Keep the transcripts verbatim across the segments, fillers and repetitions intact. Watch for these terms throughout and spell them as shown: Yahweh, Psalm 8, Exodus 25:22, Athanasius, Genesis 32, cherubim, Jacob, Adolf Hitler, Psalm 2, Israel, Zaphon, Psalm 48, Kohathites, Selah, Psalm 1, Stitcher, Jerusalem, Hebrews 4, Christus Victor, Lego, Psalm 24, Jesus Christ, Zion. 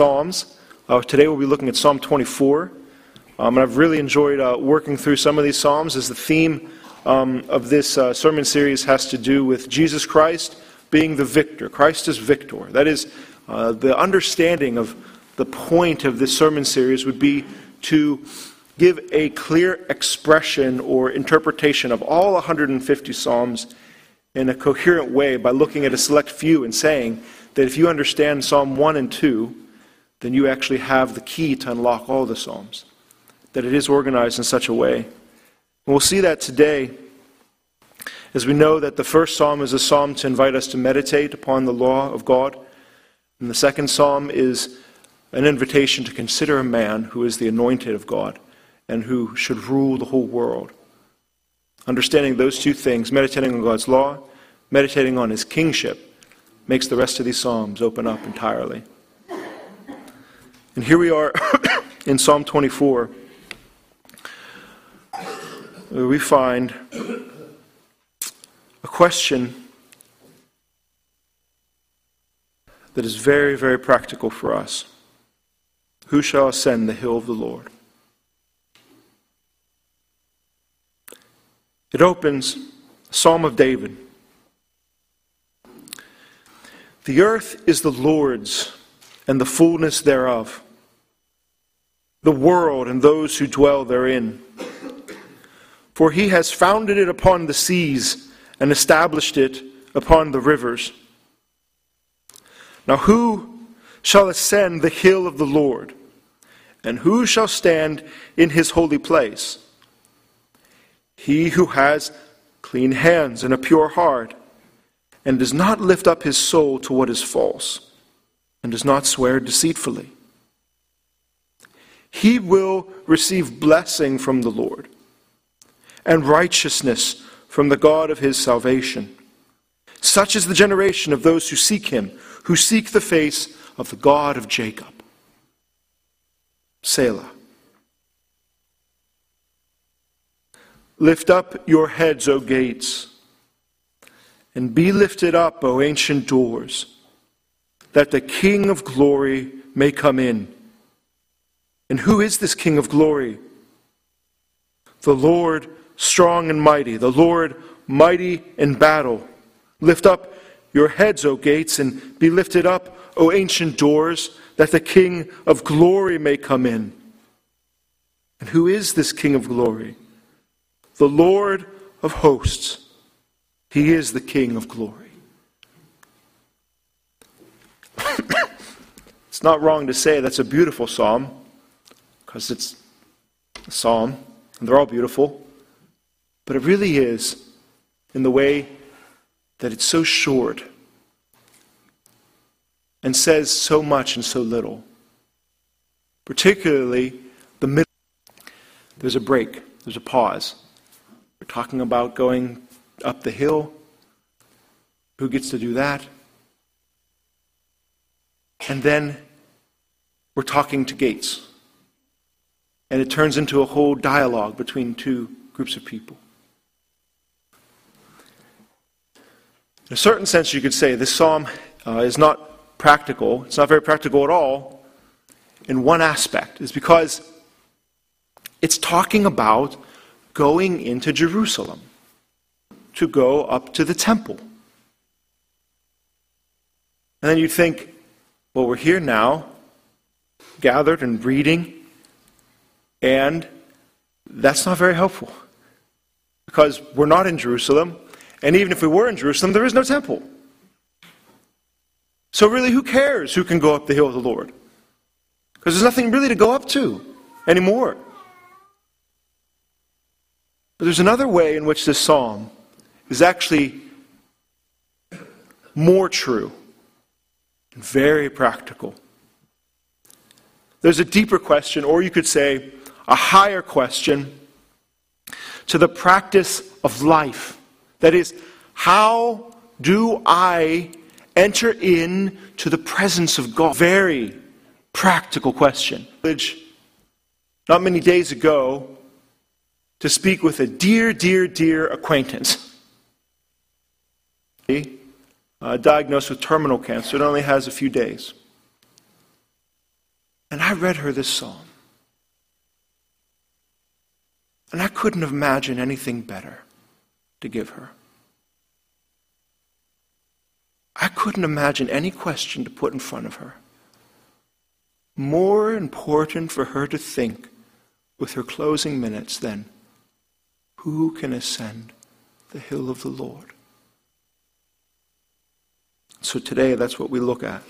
Psalms. Uh, today we'll be looking at Psalm twenty-four. Um, and I've really enjoyed uh, working through some of these Psalms, as the theme um, of this uh, sermon series has to do with Jesus Christ being the victor. Christus Victor. That is, uh, the understanding of the point of this sermon series would be to give a clear expression or interpretation of all one hundred fifty Psalms in a coherent way by looking at a select few and saying that if you understand Psalm one and two, then you actually have the key to unlock all the Psalms. That it is organized in such a way. And we'll see that today, as we know that the first psalm is a psalm to invite us to meditate upon the law of God. And the second psalm is an invitation to consider a man who is the anointed of God and who should rule the whole world. Understanding those two things, meditating on God's law, meditating on his kingship, makes the rest of these psalms open up entirely. And here we are in Psalm twenty-four. We find a question that is very, very practical for us. Who shall ascend the hill of the Lord? It opens, Psalm of David. The earth is the Lord's and the fullness thereof, the world and those who dwell therein. For he has founded it upon the seas and established it upon the rivers. Now who shall ascend the hill of the Lord? And who shall stand in his holy place? He who has clean hands and a pure heart, and does not lift up his soul to what is false, and does not swear deceitfully. He will receive blessing from the Lord, and righteousness from the God of his salvation. Such is the generation of those who seek him, who seek the face of the God of Jacob. Selah. Lift up your heads, O gates, and be lifted up, O ancient doors, that the King of glory may come in. And who is this King of glory? The Lord strong and mighty, the Lord mighty in battle. Lift up your heads, O gates, and be lifted up, O ancient doors, that the King of glory may come in. And who is this King of glory? The Lord of hosts. He is the King of glory. It's not wrong to say that's a beautiful psalm, because it's a psalm, and they're all beautiful. But it really is, in the way that it's so short and says so much and so little. Particularly the middle. There's a break. There's a pause. We're talking about going up the hill. Who gets to do that? And then we're talking to gates. And it turns into a whole dialogue between two groups of people. In a certain sense, you could say this psalm uh, is not practical. It's not very practical at all in one aspect. It's because it's talking about going into Jerusalem to go up to the temple. And then you'd think, well, we're here now, gathered and reading, and that's not very helpful, because we're not in Jerusalem. And even if we were in Jerusalem, there is no temple. So really, who cares who can go up the hill of the Lord? Because there's nothing really to go up to anymore. But there's another way in which this psalm is actually more true and very practical. There's a deeper question, or you could say a higher question, to the practice of life. That is, how do I enter in to the presence of God? Very practical question. Not many days ago, to speak with a dear, dear, dear acquaintance, uh, diagnosed with terminal cancer. It only has a few days. And I read her this psalm. And I couldn't imagine anything better to give her. I couldn't imagine any question to put in front of her more important for her to think with her closing minutes than, who can ascend the hill of the Lord? So today, that's what we look at.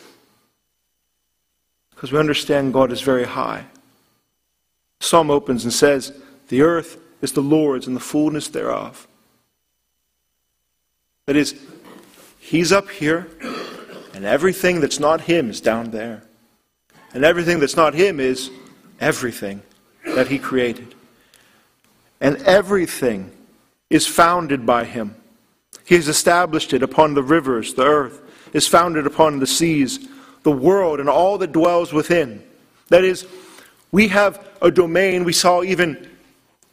Because we understand God is very high. The psalm opens and says, the earth is the Lord's and the fullness thereof. That is, he's up here, and everything that's not him is down there. And everything that's not him is everything that he created. And everything is founded by him. He has established it upon the rivers. The earth is founded upon the seas, the world, and all that dwells within. That is, we have a domain. We saw, even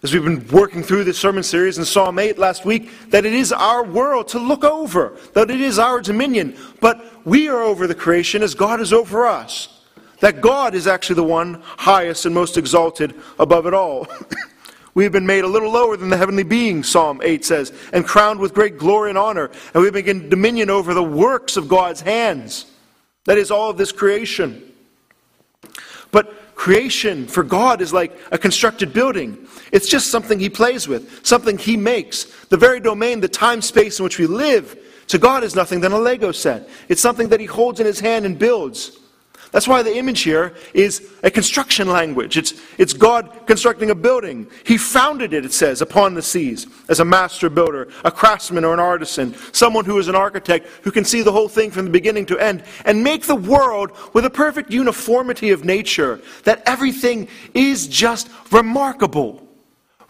as we've been working through this sermon series in Psalm eight last week, that it is our world to look over, that it is our dominion. But we are over the creation as God is over us. That God is actually the one highest and most exalted above it all. We've been made a little lower than the heavenly beings, Psalm eight says, and crowned with great glory and honor. And we've been given dominion over the works of God's hands. That is all of this creation. But creation for God is like a constructed building. It's just something he plays with, something he makes. The very domain, the time space in which we live, to God is nothing than a Lego set. It's something that he holds in his hand and builds. That's why the image here is a construction language. It's, it's God constructing a building. He founded it, it says, upon the seas, as a master builder, a craftsman or an artisan, someone who is an architect who can see the whole thing from the beginning to end, and make the world with a perfect uniformity of nature, that everything is just remarkable.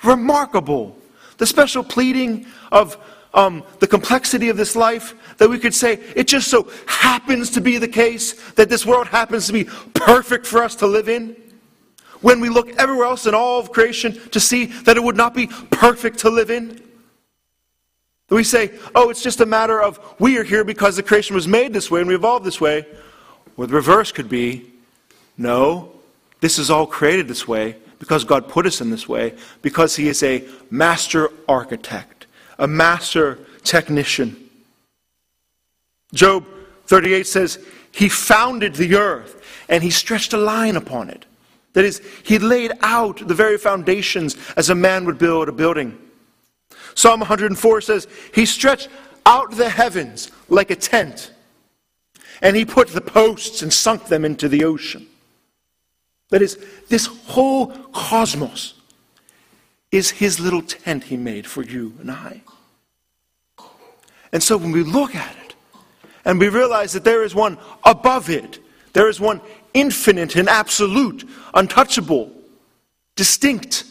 Remarkable. The special pleading of Um, the complexity of this life, that we could say it just so happens to be the case that this world happens to be perfect for us to live in, when we look everywhere else in all of creation to see that it would not be perfect to live in. We say, oh, it's just a matter of we are here because the creation was made this way and we evolved this way. Or the reverse could be, no, this is all created this way because God put us in this way, because he is a master architect, a master technician. Job thirty-eight says, he founded the earth and he stretched a line upon it. That is, he laid out the very foundations as a man would build a building. Psalm one hundred four says, he stretched out the heavens like a tent, and he put the posts and sunk them into the ocean. That is, this whole cosmos is his little tent he made for you and I. And so when we look at it, and we realize that there is one above it, there is one infinite and absolute, untouchable, distinct,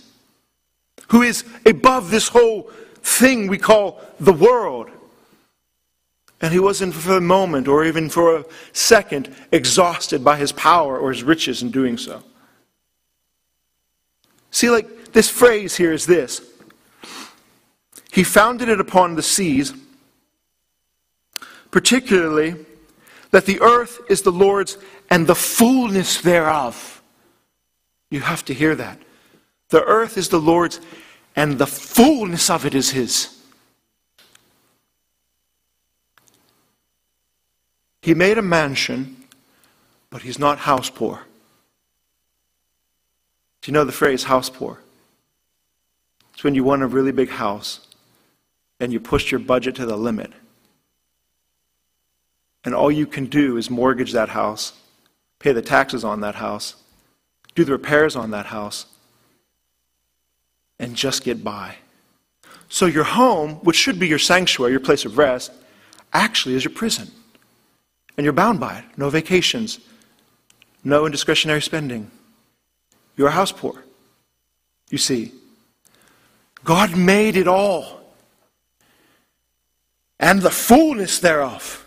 who is above this whole thing we call the world. And he wasn't for a moment, or even for a second, exhausted by his power or his riches in doing so. See, like, this phrase here is this. He founded it upon the seas, particularly that the earth is the Lord's and the fullness thereof. You have to hear that. The earth is the Lord's and the fullness of it is his. He made a mansion, but he's not house poor. Do you know the phrase house poor? It's when you want a really big house and you push your budget to the limit. And all you can do is mortgage that house, pay the taxes on that house, do the repairs on that house, and just get by. So your home, which should be your sanctuary, your place of rest, actually is your prison. And you're bound by it. No vacations, no indiscretionary spending. You're house poor. You see, God made it all, and the fullness thereof.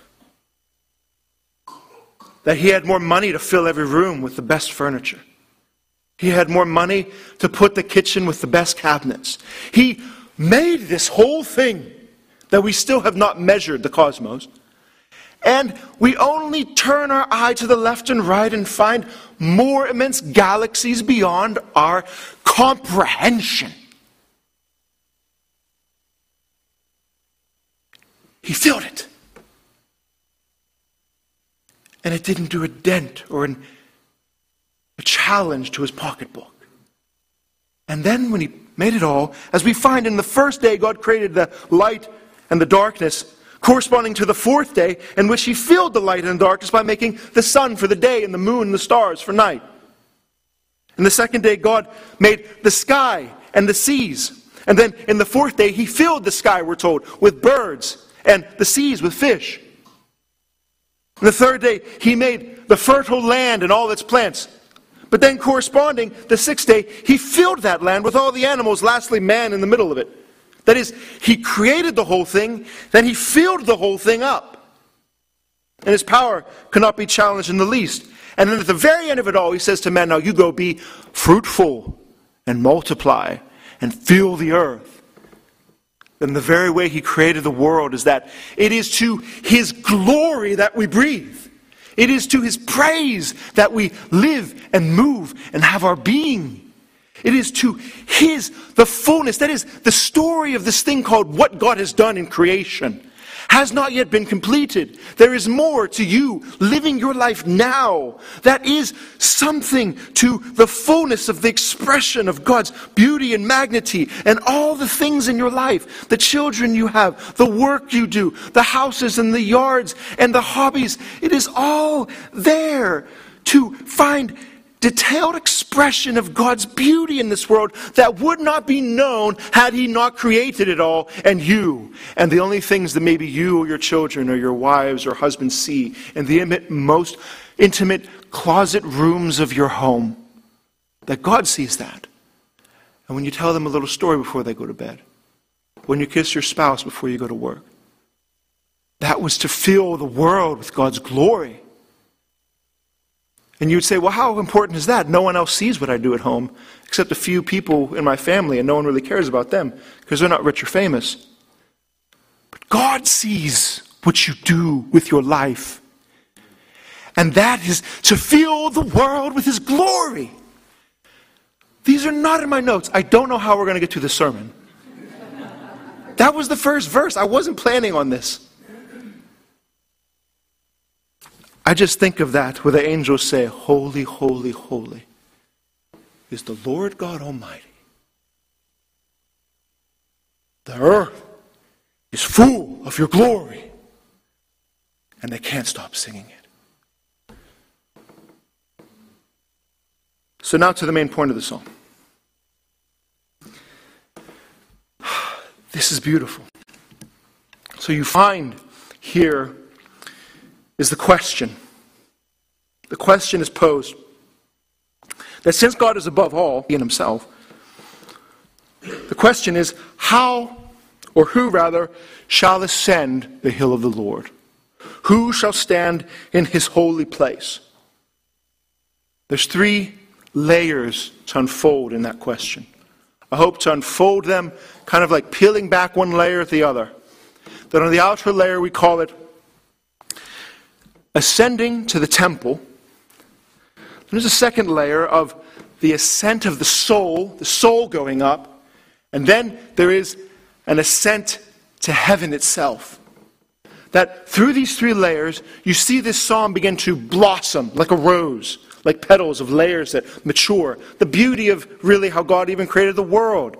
That he had more money to fill every room with the best furniture. He had more money to put the kitchen with the best cabinets. He made this whole thing that we still have not measured, the cosmos, And we only turn our eye to the left and right and find more immense galaxies beyond our comprehension. He filled it. And it didn't do a dent or an, a challenge to his pocketbook. And then when he made it all, as we find in the first day, God created the light and the darkness, corresponding to the fourth day, in which he filled the light and the darkness by making the sun for the day and the moon and the stars for night. In the second day, God made the sky and the seas. And then in the fourth day, he filled the sky, we're told, with birds and the seas with fish. On the third day, he made the fertile land and all its plants. But then corresponding, the sixth day, he filled that land with all the animals, lastly man in the middle of it. That is, he created the whole thing, then he filled the whole thing up. And his power could not be challenged in the least. And then at the very end of it all, he says to man, now you go be fruitful and multiply and fill the earth. Then the very way he created the world is that it is to his glory that we breathe. It is to his praise that we live and move and have our being. It is to his, the fullness, that is the story of this thing called what God has done in creation, has not yet been completed. There is more to you living your life now. That is something to the fullness of the expression of God's beauty and magnity and all the things in your life. The children you have, the work you do, the houses and the yards and the hobbies. It is all there to find detailed expression of God's beauty in this world that would not be known had he not created it all and you. And the only things that maybe you or your children or your wives or husbands see in the most intimate closet rooms of your home, that God sees that. And when you tell them a little story before they go to bed, when you kiss your spouse before you go to work, that was to fill the world with God's glory. And you'd say, well, how important is that? No one else sees what I do at home, except a few people in my family, and no one really cares about them, because they're not rich or famous. But God sees what you do with your life. And that is to fill the world with his glory. These are not in my notes. I don't know how we're going to get to the sermon. That was the first verse. I wasn't planning on this. I just think of that where the angels say, holy, holy, holy is the Lord God Almighty. The earth is full of your glory. And they can't stop singing it. So now to the main point of the psalm. This is beautiful. So you find here is the question. The question is posed that since God is above all in himself, the question is how, or who rather, shall ascend the hill of the Lord? Who shall stand in his holy place? There's three layers to unfold in that question. I hope to unfold them kind of like peeling back one layer at the other. Then on the outer layer we call it ascending to the temple. There's a second layer of the ascent of the soul, the soul going up, and then there is an ascent to heaven itself. That through these three layers, you see this psalm begin to blossom like a rose, like petals of layers that mature. The beauty of really how God even created the world,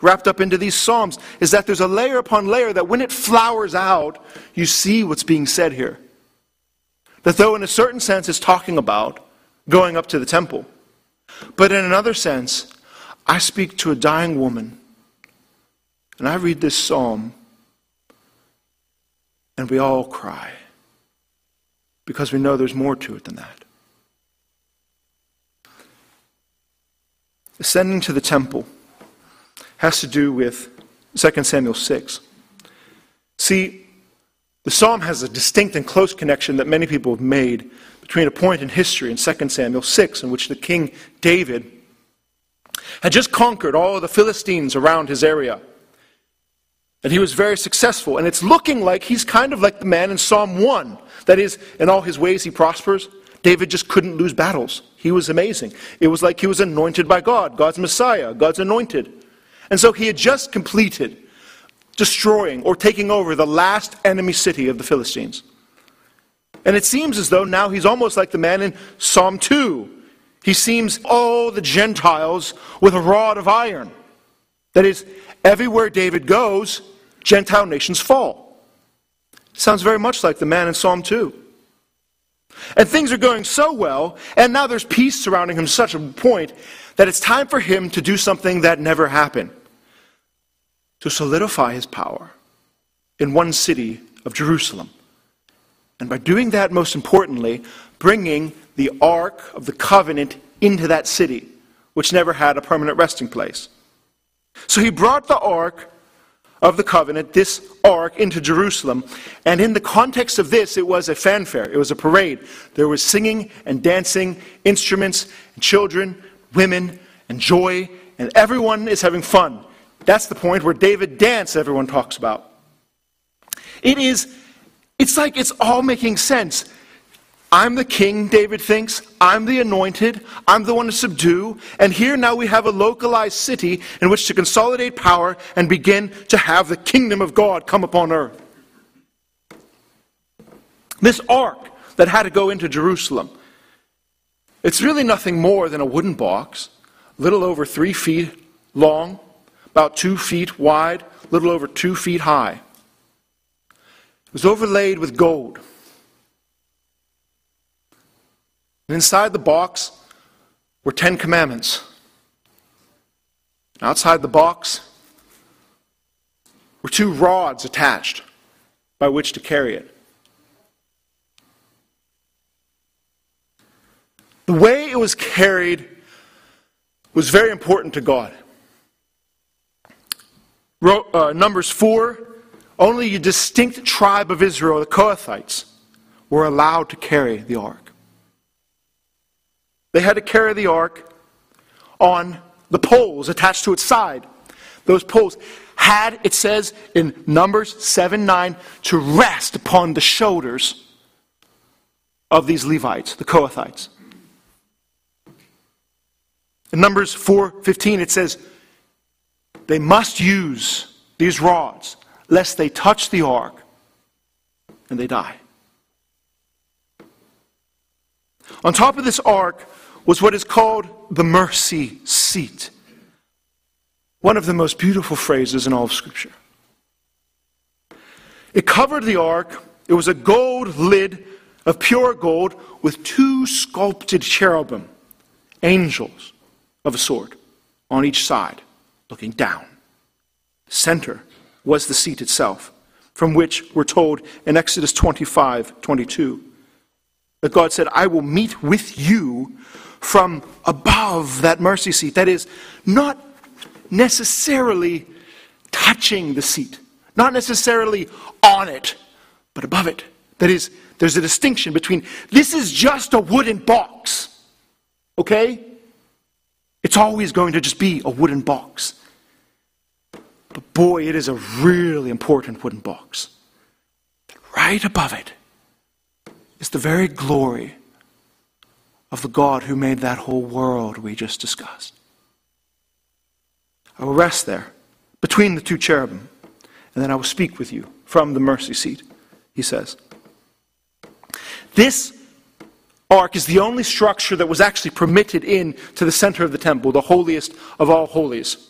wrapped up into these psalms, is that there's a layer upon layer that when it flowers out, you see what's being said here. That though in a certain sense it's talking about going up to the temple, but in another sense, I speak to a dying woman, and I read this psalm, and we all cry, because we know there's more to it than that. Ascending to the temple has to do with Second Samuel six. See, the psalm has a distinct and close connection that many people have made between a point in history in Second Samuel six in which the king David had just conquered all of the Philistines around his area. that he was very successful. And it's looking like he's kind of like the man in Psalm one. That is, in all his ways he prospers. David just couldn't lose battles. He was amazing. It was like he was anointed by God, God's Messiah, God's anointed. And so he had just completed destroying or taking over the last enemy city of the Philistines. And it seems as though now he's almost like the man in Psalm two. He seems all the Gentiles with a rod of iron. That is, everywhere David goes, Gentile nations fall. Sounds very much like the man in Psalm two. And things are going so well, and now there's peace surrounding him to such a point that it's time for him to do something that never happened. To solidify his power in one city of Jerusalem. And by doing that, most importantly, bringing the Ark of the Covenant into that city, which never had a permanent resting place. So he brought the Ark of the Covenant, this Ark, into Jerusalem. And in the context of this, it was a fanfare. It was a parade. There was singing and dancing, instruments, and children, women, and joy, and everyone is having fun. That's the point where David danced, everyone talks about. It is, it's like it's all making sense. I'm the king, David thinks. I'm the anointed. I'm the one to subdue. And here now we have a localized city in which to consolidate power and begin to have the kingdom of God come upon earth. This ark that had to go into Jerusalem, it's really nothing more than a wooden box, a little over three feet long, about two feet wide, a little over two feet high. It was overlaid with gold. And inside the box were Ten Commandments. And outside the box were two rods attached by which to carry it. The way it was carried was very important to God. Uh, Numbers four, only a distinct tribe of Israel, the Kohathites, were allowed to carry the ark. They had to carry the ark on the poles attached to its side. Those poles had, it says in Numbers seven nine, to rest upon the shoulders of these Levites, the Kohathites. In Numbers four fifteen, it says, they must use these rods, lest they touch the ark and they die. On top of this ark was what is called the mercy seat. One of the most beautiful phrases in all of Scripture. It covered the ark. It was a gold lid of pure gold with two sculpted cherubim, angels of a sort, on each side, looking down. The center was the seat itself, from which we're told in Exodus twenty-five twenty-two, that God said, I will meet with you from above that mercy seat. That is, not necessarily touching the seat. Not necessarily on it, but above it. That is, there's a distinction between, this is just a wooden box. Okay? It's always going to just be a wooden box. But boy, it is a really important wooden box. Right above it. It's the very glory of the God who made that whole world we just discussed. I will rest there, between the two cherubim, and then I will speak with you from the mercy seat, he says. This ark is the only structure that was actually permitted in to the center of the temple, the holiest of all holies.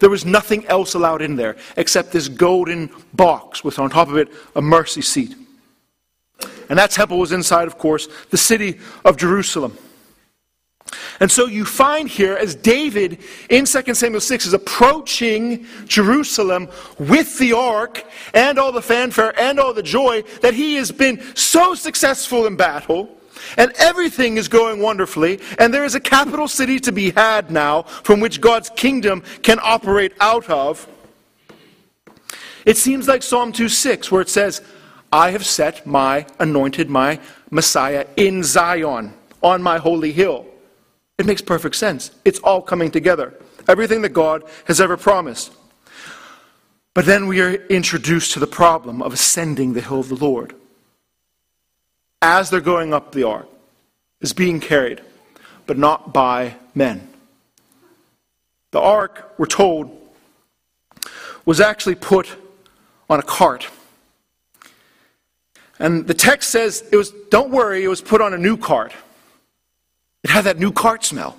There was nothing else allowed in there except this golden box with on top of it a mercy seat. And that temple was inside, of course, the city of Jerusalem. And so you find here, as David in Second Samuel six is approaching Jerusalem with the ark and all the fanfare and all the joy, that he has been so successful in battle, and everything is going wonderfully, and there is a capital city to be had now from which God's kingdom can operate out of. It seems like Psalm two six, where it says, I have set my anointed, my Messiah in Zion, on my holy hill. It makes perfect sense. It's all coming together. Everything that God has ever promised. But then we are introduced to the problem of ascending the hill of the Lord. As they're going up, the ark is being carried, but not by men. The ark, we're told, was actually put on a cart. And the text says, it was, don't worry, it was put on a new cart. It had that new cart smell.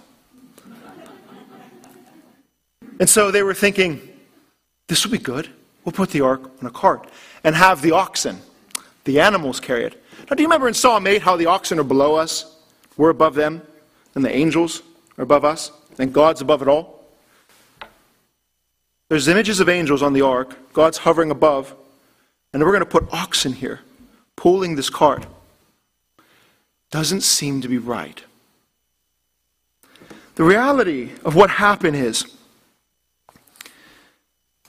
And so they were thinking, this will be good. We'll put the ark on a cart and have the oxen, the animals, carry it. Now, do you remember in Psalm eight how the oxen are below us? We're above them, and the angels are above us, and God's above it all. There's images of angels on the ark. God's hovering above, and we're going to put oxen here, pulling this cart. Doesn't seem to be right. The reality of what happened is,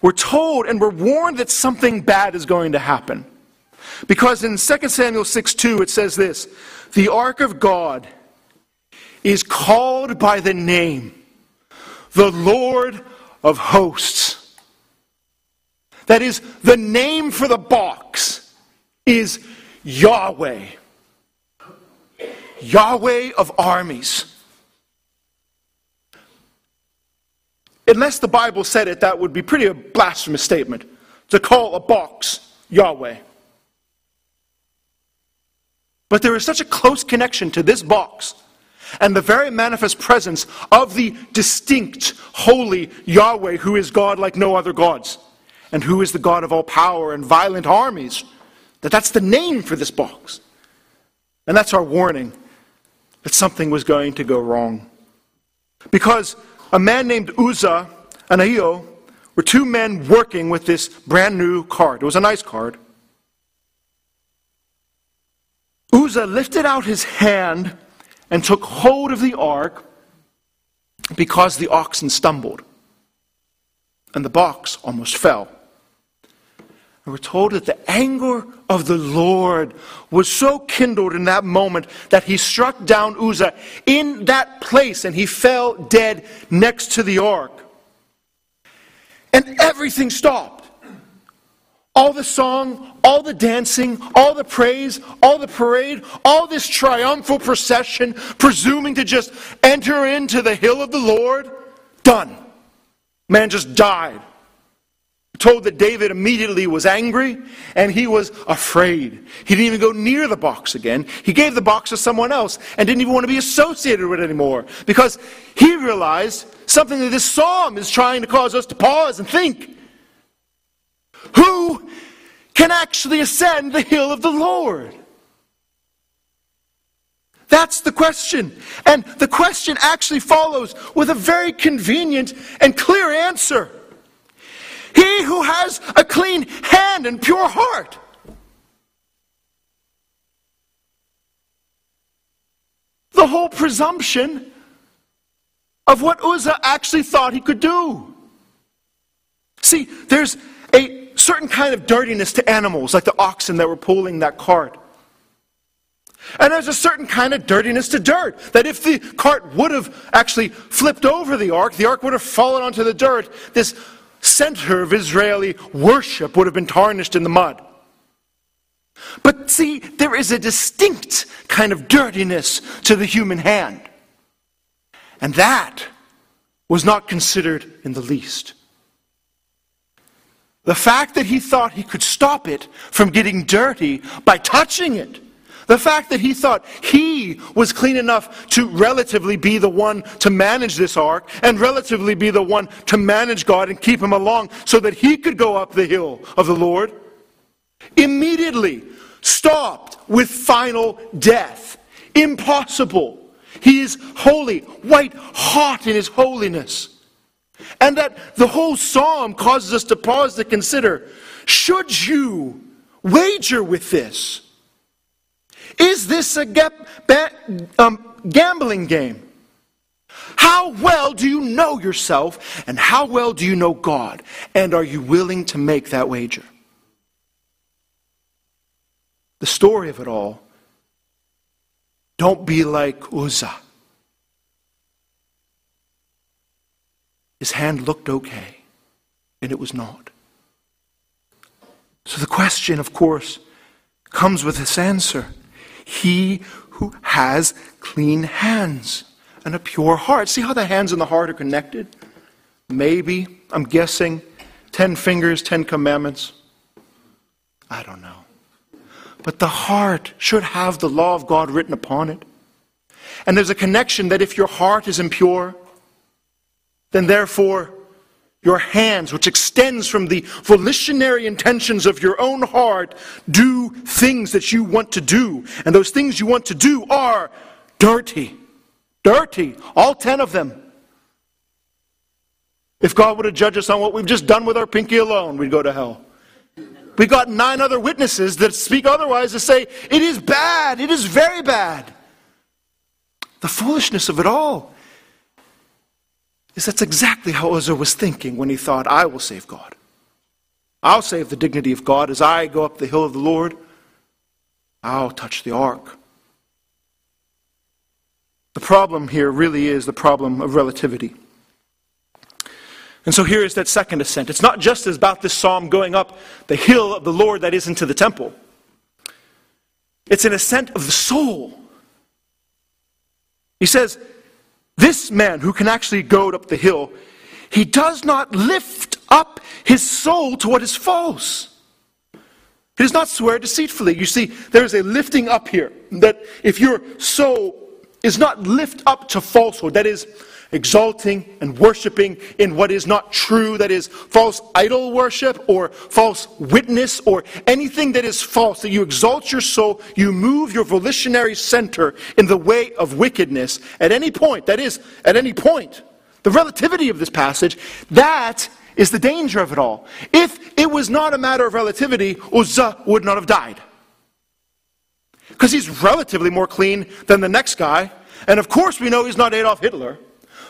we're told and we're warned that something bad is going to happen. Because in Second Samuel six two, it says this, the ark of God is called by the name, the Lord of hosts. That is, the name for the box is Yahweh. Yahweh of armies. Unless the Bible said it, that would be pretty a blasphemous statement, to call a box Yahweh. But there is such a close connection to this box and the very manifest presence of the distinct, holy Yahweh, who is God like no other gods, and who is the God of all power and violent armies, that that's the name for this box. And that's our warning that something was going to go wrong. Because a man named Uzzah and Ahio were two men working with this brand new cart. It was a nice cart. Uzzah lifted out his hand and took hold of the ark because the oxen stumbled. And the box almost fell. And we're told that the anger of the Lord was so kindled in that moment that he struck down Uzzah in that place, and he fell dead next to the ark. And everything stopped. All the song, all the dancing, all the praise, all the parade, all this triumphal procession, presuming to just enter into the hill of the Lord, done. Man just died. Told that David immediately was angry and he was afraid. He didn't even go near the box again. He gave the box to someone else and didn't even want to be associated with it anymore, because he realized something that this psalm is trying to cause us to pause and think. Who can actually ascend the hill of the Lord? That's the question. And the question actually follows with a very convenient and clear answer. He who has a clean hand and pure heart. The whole presumption of what Uzzah actually thought he could do. See, there's a certain kind of dirtiness to animals, like the oxen that were pulling that cart. And there's a certain kind of dirtiness to dirt, that if the cart would have actually flipped over the ark, the ark would have fallen onto the dirt. This center of Israeli worship would have been tarnished in the mud. But see, there is a distinct kind of dirtiness to the human hand. And that was not considered in the least. The fact that he thought he could stop it from getting dirty by touching it. The fact that he thought he was clean enough to relatively be the one to manage this ark and relatively be the one to manage God and keep him along so that he could go up the hill of the Lord, immediately stopped with final death. Impossible. He is holy, white hot in his holiness. And that the whole psalm causes us to pause to consider, should you wager with this? Is this a gambling game? How well do you know yourself, and how well do you know God? And are you willing to make that wager? The story of it all, don't be like Uzzah. His hand looked okay, and it was not. So the question, of course, comes with this answer. He who has clean hands and a pure heart. See how the hands and the heart are connected? Maybe, I'm guessing, ten fingers, ten commandments. I don't know. But the heart should have the law of God written upon it. And there's a connection that if your heart is impure, then therefore your hands, which extends from the volitionary intentions of your own heart, do things that you want to do. And those things you want to do are dirty. Dirty. All ten of them. If God were to judge us on what we've just done with our pinky alone, we'd go to hell. We got nine other witnesses that speak otherwise to say, it is bad. It is very bad. The foolishness of it all is that's exactly how Uzzah was thinking when he thought, I will save God. I'll save the dignity of God as I go up the hill of the Lord. I'll touch the ark. The problem here really is the problem of relativity. And so here is that second ascent. It's not just about this psalm going up the hill of the Lord, that is, into the temple. It's an ascent of the soul. He says, this man who can actually go up the hill, he does not lift up his soul to what is false. He does not swear deceitfully. You see, there is a lifting up here. That if your soul is not lift up to falsehood, that is, exalting and worshiping in what is not true, that is false idol worship or false witness or anything that is false, that you exalt your soul, you move your volitionary center in the way of wickedness at any point, that is, at any point, the relativity of this passage, that is the danger of it all. If it was not a matter of relativity, Uzzah would not have died. Because he's relatively more clean than the next guy, and of course we know he's not Adolf Hitler.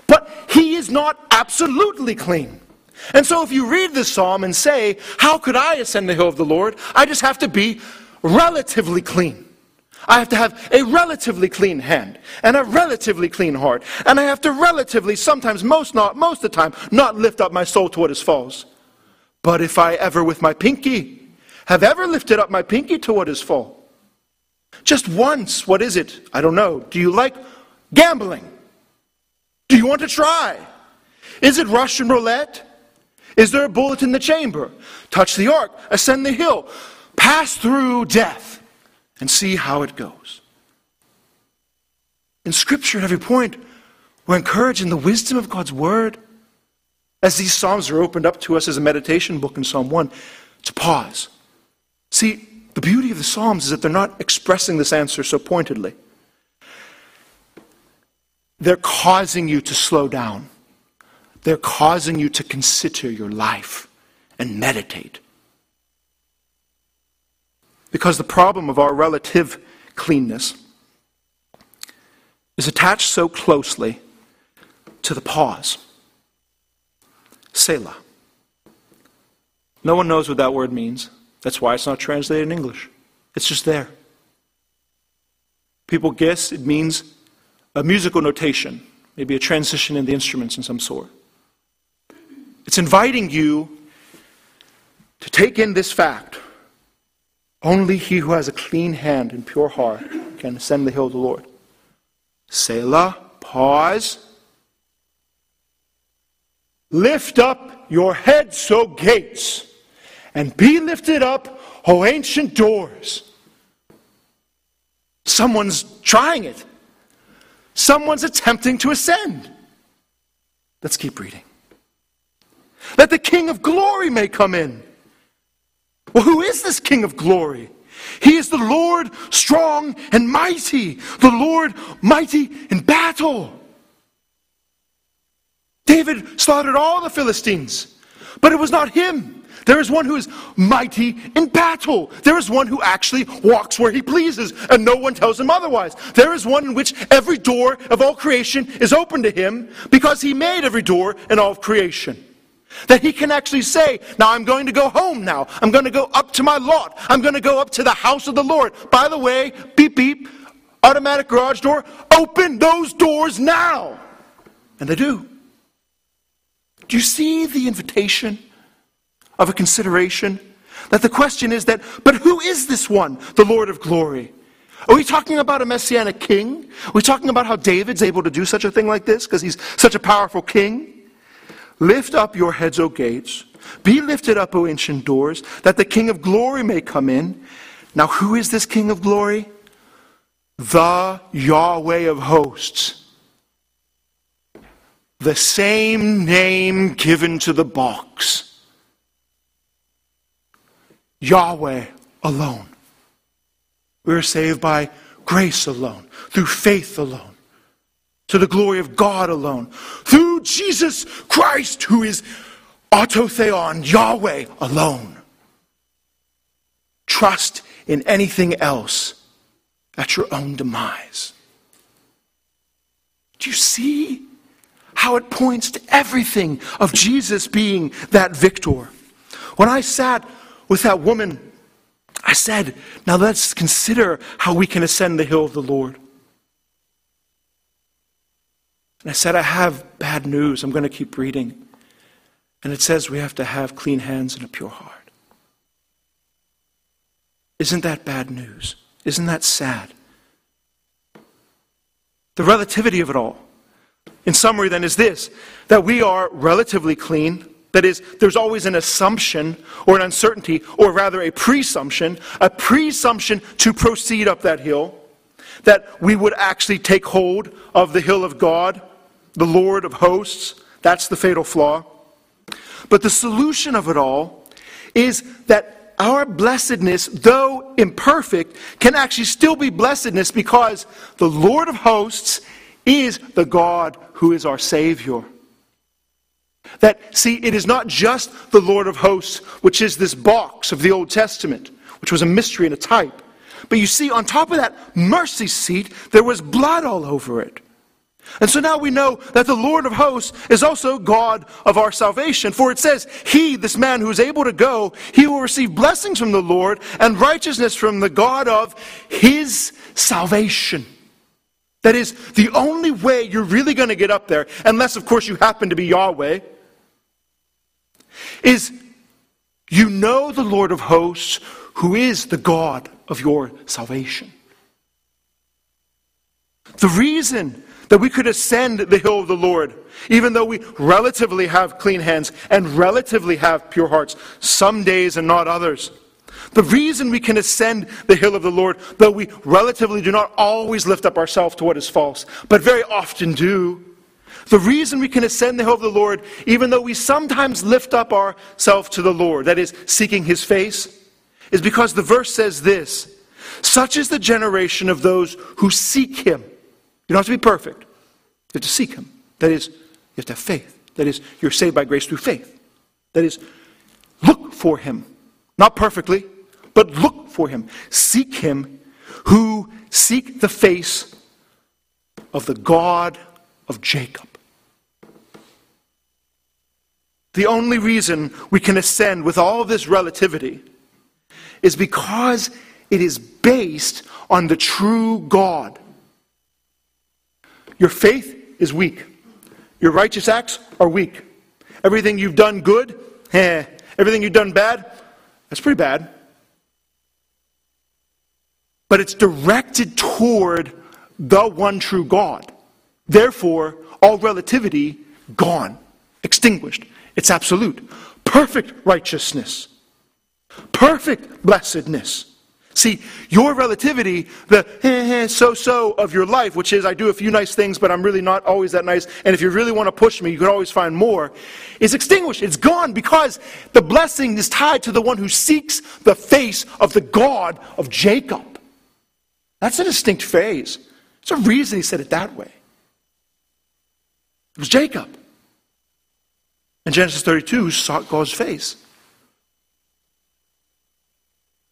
But he is not absolutely clean. And so if you read this psalm and say, how could I ascend the hill of the Lord? I just have to be relatively clean. I have to have a relatively clean hand and a relatively clean heart. And I have to relatively, sometimes most not, most of the time, not lift up my soul to what is false. But if I ever with my pinky have ever lifted up my pinky to what is false, just once, what is it? I don't know. Do you like gambling? Do you want to try? Is it Russian roulette? Is there a bullet in the chamber? Touch the ark, ascend the hill, pass through death, and see how it goes. In Scripture, at every point, we're encouraged in the wisdom of God's Word, as these Psalms are opened up to us as a meditation book in Psalm one, to pause. See, the beauty of the Psalms is that they're not expressing this answer so pointedly. They're causing you to slow down. They're causing you to consider your life and meditate. Because the problem of our relative cleanness is attached so closely to the pause. Selah. No one knows what that word means. That's why it's not translated in English. It's just there. People guess it means a musical notation, maybe a transition in the instruments in some sort. It's inviting you to take in this fact. Only he who has a clean hand and pure heart can ascend the hill of the Lord. Selah, pause. Lift up your heads, O gates, and be lifted up, O ancient doors. Someone's trying it. Someone's attempting to ascend. Let's keep reading. That the King of Glory may come in. Well, who is this King of Glory? He is the Lord strong and mighty, the Lord mighty in battle. David slaughtered all the Philistines, but it was not him. There is one who is mighty in battle. There is one who actually walks where he pleases, and no one tells him otherwise. There is one in which every door of all creation is open to him, because he made every door in all of creation. That he can actually say, now I'm going to go home now. I'm going to go up to my lot. I'm going to go up to the house of the Lord. By the way, beep, beep, automatic garage door, open those doors now. And they do. Do you see the invitation of a consideration That the question is that, but who is this one, the Lord of glory? Are we talking about a messianic king? Are we talking about how David's able to do such a thing like this because he's such a powerful king? Lift up your heads, O gates. Be lifted up, O ancient doors, that the King of glory may come in. Now who is this King of glory? The Yahweh of hosts. The same name given to the box. Yahweh alone. We are saved by grace alone, through faith alone, to the glory of God alone, through Jesus Christ, who is autotheon, Yahweh alone. Trust in anything else at your own demise. Do you see how it points to everything of Jesus being that victor? When I sat with that woman, I said, now let's consider how we can ascend the hill of the Lord. And I said, I have bad news. I'm going to keep reading. And it says we have to have clean hands and a pure heart. Isn't that bad news? Isn't that sad? The relativity of it all, in summary then, is this, that we are relatively clean. That is, there's always an assumption or an uncertainty, or rather a presumption, a presumption to proceed up that hill, that we would actually take hold of the hill of God, the Lord of hosts. That's the fatal flaw. But the solution of it all is that our blessedness, though imperfect, can actually still be blessedness because the Lord of hosts is the God who is our Savior. That, see, it is not just the Lord of hosts, which is this box of the Old Testament, which was a mystery and a type. But you see, on top of that mercy seat, there was blood all over it. And so now we know that the Lord of hosts is also God of our salvation. For it says, he, this man who is able to go, he will receive blessings from the Lord and righteousness from the God of his salvation. That is, the only way you're really going to get up there, unless of course you happen to be Yahweh, is you know the Lord of hosts who is the God of your salvation. The reason that we could ascend the hill of the Lord, even though we relatively have clean hands and relatively have pure hearts, some days and not others. The reason we can ascend the hill of the Lord, though we relatively do not always lift up ourselves to what is false, but very often do. The reason we can ascend the hill of the Lord, even though we sometimes lift up ourselves to the Lord, that is, seeking his face, is because the verse says this, such is the generation of those who seek him. You don't have to be perfect. You have to seek him. That is, you have to have faith. That is, you're saved by grace through faith. That is, look for him. Not perfectly, but look for him. Seek him who seek the face of the God of Jacob. The only reason we can ascend with all this relativity is because it is based on the true God. Your faith is weak. Your righteous acts are weak. Everything you've done good, eh. Everything you've done bad, that's pretty bad. But it's directed toward the one true God. Therefore, all relativity, gone, extinguished. It's absolute. Perfect righteousness. Perfect blessedness. See, your relativity, the eh, eh, so-so of your life, which is I do a few nice things, but I'm really not always that nice, and if you really want to push me, you can always find more, is extinguished. It's gone because the blessing is tied to the one who seeks the face of the God of Jacob. That's a distinct phrase. There's a reason he said it that way. It was Jacob. In Genesis thirty-two, who sought God's face.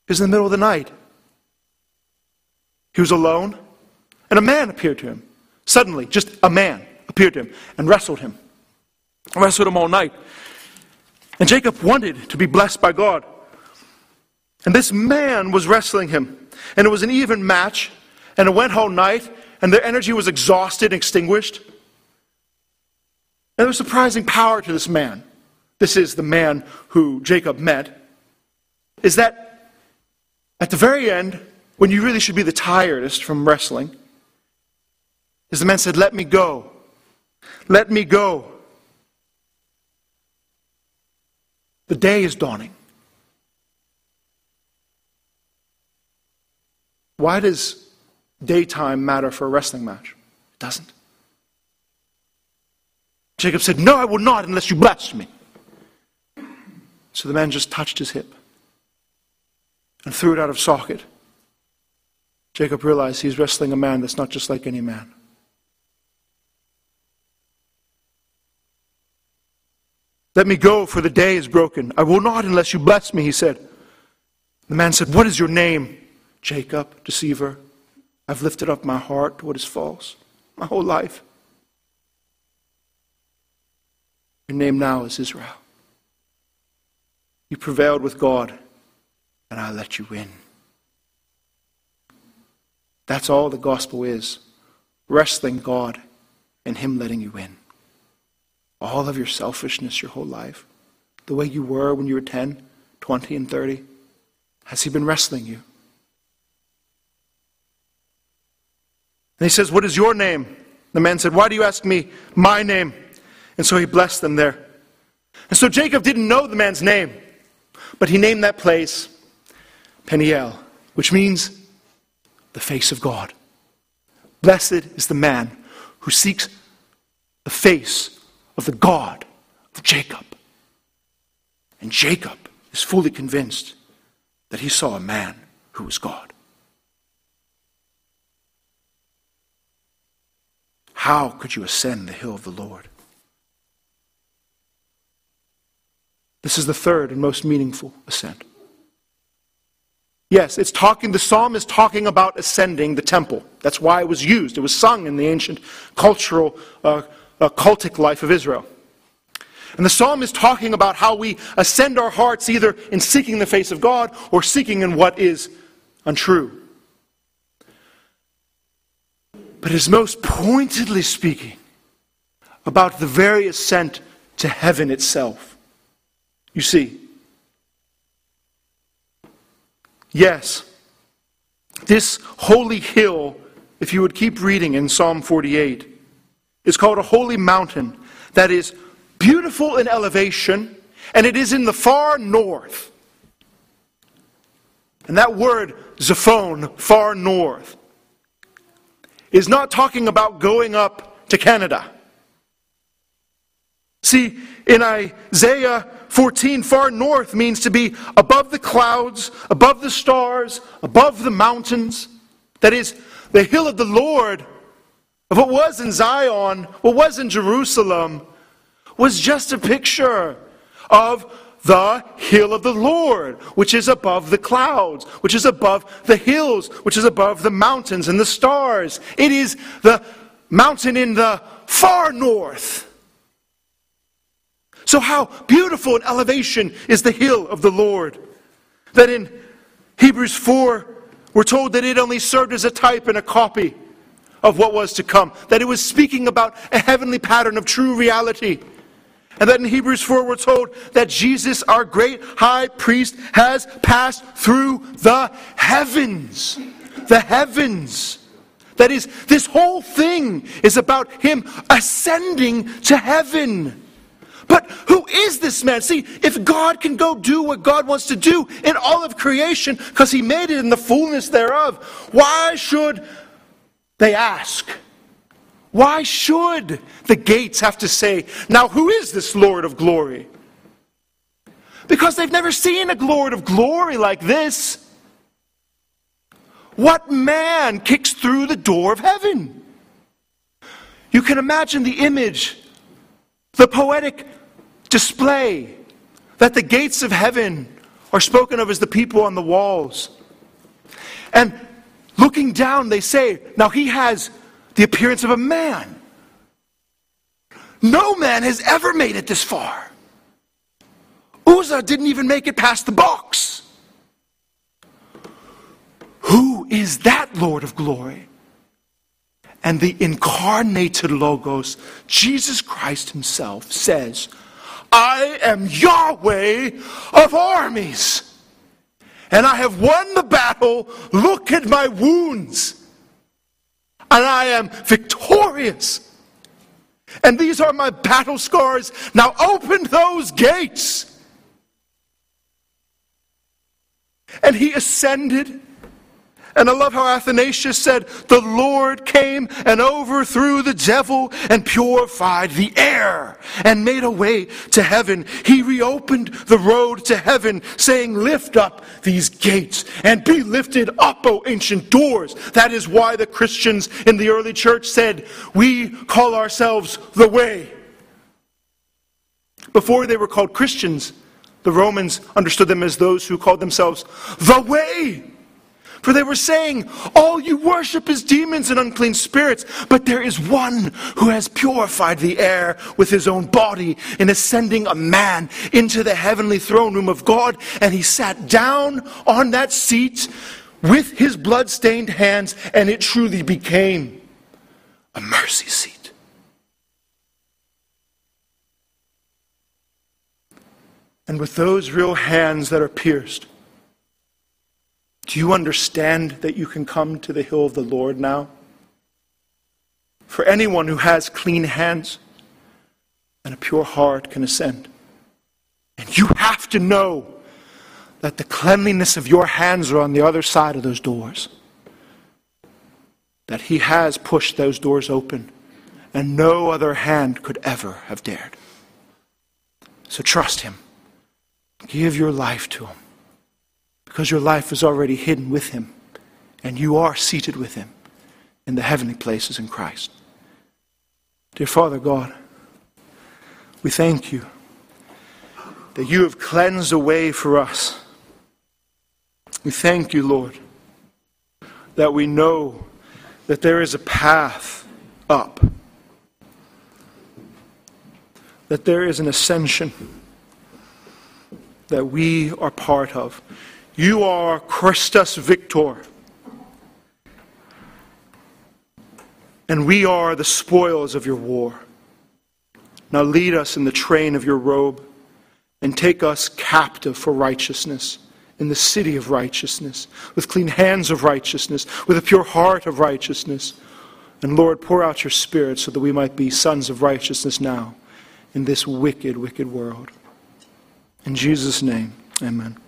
It was in the middle of the night. He was alone, and a man appeared to him. Suddenly, just a man appeared to him and wrestled him. Wrestled him all night. And Jacob wanted to be blessed by God. And this man was wrestling him. And it was an even match, and it went all night, and their energy was exhausted and extinguished. And there was surprising power to this man. This is the man who Jacob met. is that at the very end, when you really should be the tiredest from wrestling, is the man said, let me go. Let me go. The day is dawning. Why does daytime matter for a wrestling match? It doesn't. Jacob said, no, I will not unless you bless me. So the man just touched his hip and threw it out of socket. Jacob realized he's wrestling a man that's not just like any man. Let me go, for the day is broken. I will not unless you bless me, he said. The man said, what is your name? Jacob, deceiver. I've lifted up my heart to what is false my whole life. Your name now is Israel. You prevailed with God, and I let you in. That's all the gospel is. Wrestling God and Him letting you in. All of your selfishness your whole life, the way you were when you were ten, twenty, and thirty, has He been wrestling you? And he says, what is your name? The man said, why do you ask me my name? And so he blessed them there. And so Jacob didn't know the man's name, but he named that place Peniel, which means the face of God. Blessed is the man who seeks the face of the God of Jacob. And Jacob is fully convinced that he saw a man who was God. How could you ascend the hill of the Lord? This is the third and most meaningful ascent. Yes, it's talking, the psalm is talking about ascending the temple. That's why it was used. It was sung in the ancient cultural, uh, uh, cultic life of Israel. And the psalm is talking about how we ascend our hearts either in seeking the face of God or seeking in what is untrue. But is most pointedly speaking about the very ascent to heaven itself. You see, yes, this holy hill, if you would keep reading in Psalm forty-eight, is called a holy mountain that is beautiful in elevation, and it is in the far north. And that word, Zaphon, far north, is not talking about going up to Canada. See, in Isaiah fourteen, far north means to be above the clouds, above the stars, above the mountains. That is, the hill of the Lord, of what was in Zion, what was in Jerusalem, was just a picture of the hill of the Lord, which is above the clouds, which is above the hills, which is above the mountains and the stars. It is the mountain in the far north. So how beautiful an elevation is the hill of the Lord. That in Hebrews four, we're told that it only served as a type and a copy of what was to come. That it was speaking about a heavenly pattern of true reality. And that in Hebrews four we're told that Jesus, our great high priest, has passed through the heavens. The heavens. That is, this whole thing is about him ascending to heaven. But who is this man? See, if God can go do what God wants to do in all of creation, because he made it in the fullness thereof, why should they ask? Why should the gates have to say, now who is this Lord of glory? Because they've never seen a Lord of glory like this. What man kicks through the door of heaven? You can imagine the image, the poetic display that the gates of heaven are spoken of as the people on the walls. And looking down, they say, now he has the appearance of a man. No man has ever made it this far. Uzzah didn't even make it past the box. Who is that Lord of glory? And the incarnated Logos, Jesus Christ himself, says, I am Yahweh of armies. and I have won the battle. Look at my wounds. And I am victorious. And these are my battle scars. Now open those gates. And he ascended. And I love how Athanasius said, the Lord came and overthrew the devil and purified the air and made a way to heaven. He reopened the road to heaven, saying, lift up these gates and be lifted up, O ancient doors. That is why the Christians in the early church said, we call ourselves the way. Before they were called Christians, the Romans understood them as those who called themselves the way. For they were saying, all you worship is demons and unclean spirits, but there is one who has purified the air with his own body in ascending a man into the heavenly throne room of God. And he sat down on that seat with his blood-stained hands, and it truly became a mercy seat. And with those real hands that are pierced, do you understand that you can come to the hill of the Lord now? For anyone who has clean hands and a pure heart can ascend. And you have to know that the cleanliness of your hands are on the other side of those doors. That he has pushed those doors open, and no other hand could ever have dared. So trust him. Give your life to him. Because your life is already hidden with him, and you are seated with him in the heavenly places in Christ. Dear Father God, we thank you that you have cleansed a way for us. We thank you, Lord, that we know that there is a path up, that there is an ascension that we are part of. You are Christus Victor. And we are the spoils of your war. Now lead us in the train of your robe, and take us captive for righteousness, in the city of righteousness, with clean hands of righteousness, with a pure heart of righteousness. And Lord, pour out your Spirit so that we might be sons of righteousness now in this wicked, wicked world. In Jesus' name, amen.